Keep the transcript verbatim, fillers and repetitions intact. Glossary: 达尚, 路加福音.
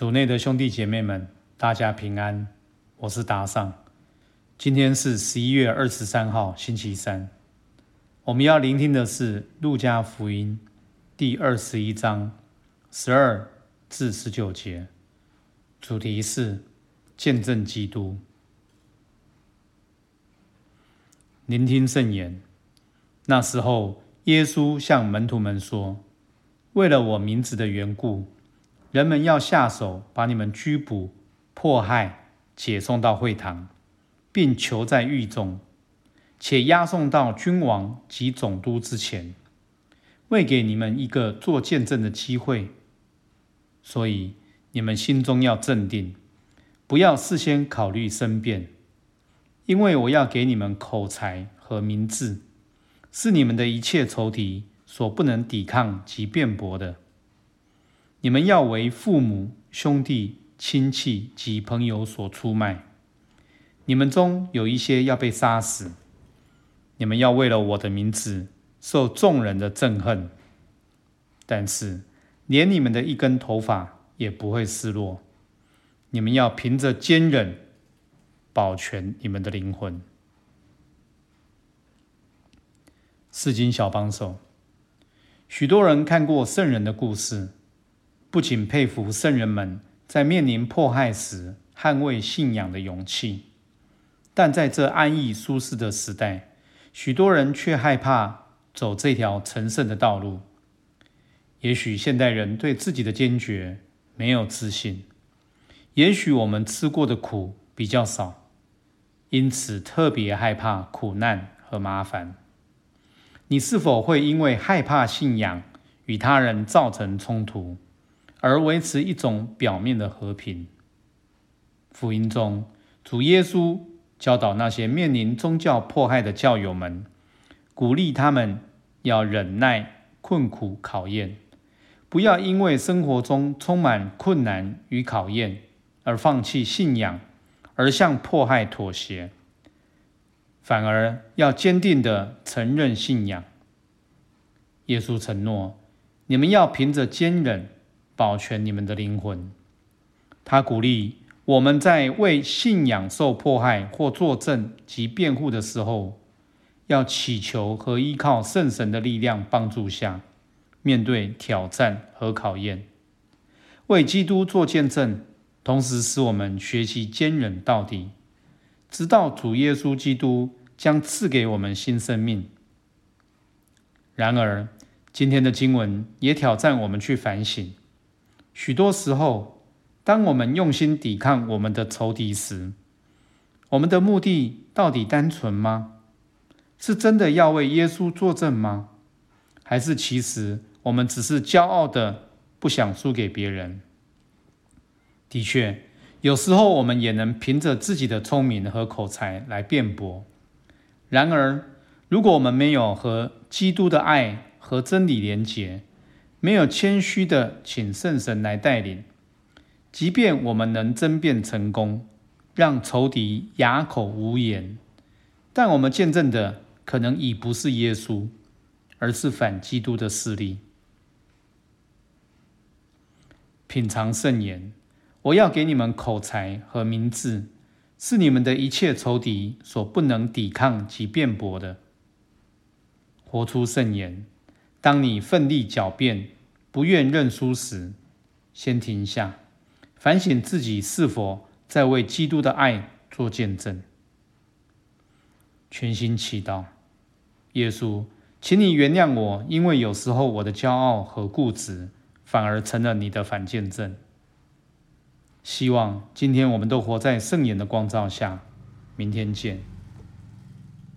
主内的兄弟姐妹们，大家平安，我是达尚。今天是十一月二十三号，星期三。我们要聆听的是《路加福音》第二十一章十二至十九节，主题是见证基督。聆听圣言。那时候，耶稣向门徒们说：“为了我名字的缘故，人们要下手把你们拘捕、迫害，且送到会堂，并囚在狱中，且押送到君王及总督之前，为给你们一个做见证的机会。所以你们心中要镇定，不要事先考虑申辩，因为我要给你们口才和明智，是你们的一切仇敌所不能抵抗及辩驳的。你们要为父母、兄弟、亲戚及朋友所出卖，你们中有一些要被杀死。你们要为了我的名字受众人的憎恨，但是连你们的一根头发也不会失落。你们要凭着坚忍保全你们的灵魂。”释经小帮手。许多人看过圣人的故事，不仅佩服圣人们在面临迫害时捍卫信仰的勇气，但在这安逸舒适的时代，许多人却害怕走这条成圣的道路。也许现代人对自己的坚决没有自信，也许我们吃过的苦比较少，因此特别害怕苦难和麻烦。你是否会因为害怕信仰与他人造成冲突，而维持一种表面的和平？福音中，主耶稣教导那些面临宗教迫害的教友们，鼓励他们要忍耐困苦考验，不要因为生活中充满困难与考验而放弃信仰，而向迫害妥协，反而要坚定地承认信仰。耶稣承诺，你们要凭着坚忍保全你们的灵魂。他鼓励我们在为信仰受迫害或作证及辩护的时候，要祈求和依靠圣神的力量帮助下，面对挑战和考验，为基督做见证，同时使我们学习坚忍到底，直到主耶稣基督将赐给我们新生命。然而，今天的经文也挑战我们去反省。许多时候，当我们用心抵抗我们的仇敌时，我们的目的到底单纯吗？是真的要为耶稣作证吗？还是其实我们只是骄傲的不想输给别人？的确，有时候我们也能凭着自己的聪明和口才来辩驳。然而，如果我们没有和基督的爱和真理连结，没有谦虚的请圣神来带领，即便我们能争辩成功，让仇敌哑口无言，但我们见证的可能已不是耶稣，而是反基督的势力。品尝圣言。我要给你们口才和明智，是你们的一切仇敌所不能抵抗及辩驳的。活出圣言。当你奋力狡辩、不愿认输时，先停下，反省自己是否在为基督的爱做见证。全心祈祷。耶稣，请你原谅我，因为有时候我的骄傲和固执反而成了你的反见证。希望今天我们都活在圣言的光照下。明天见。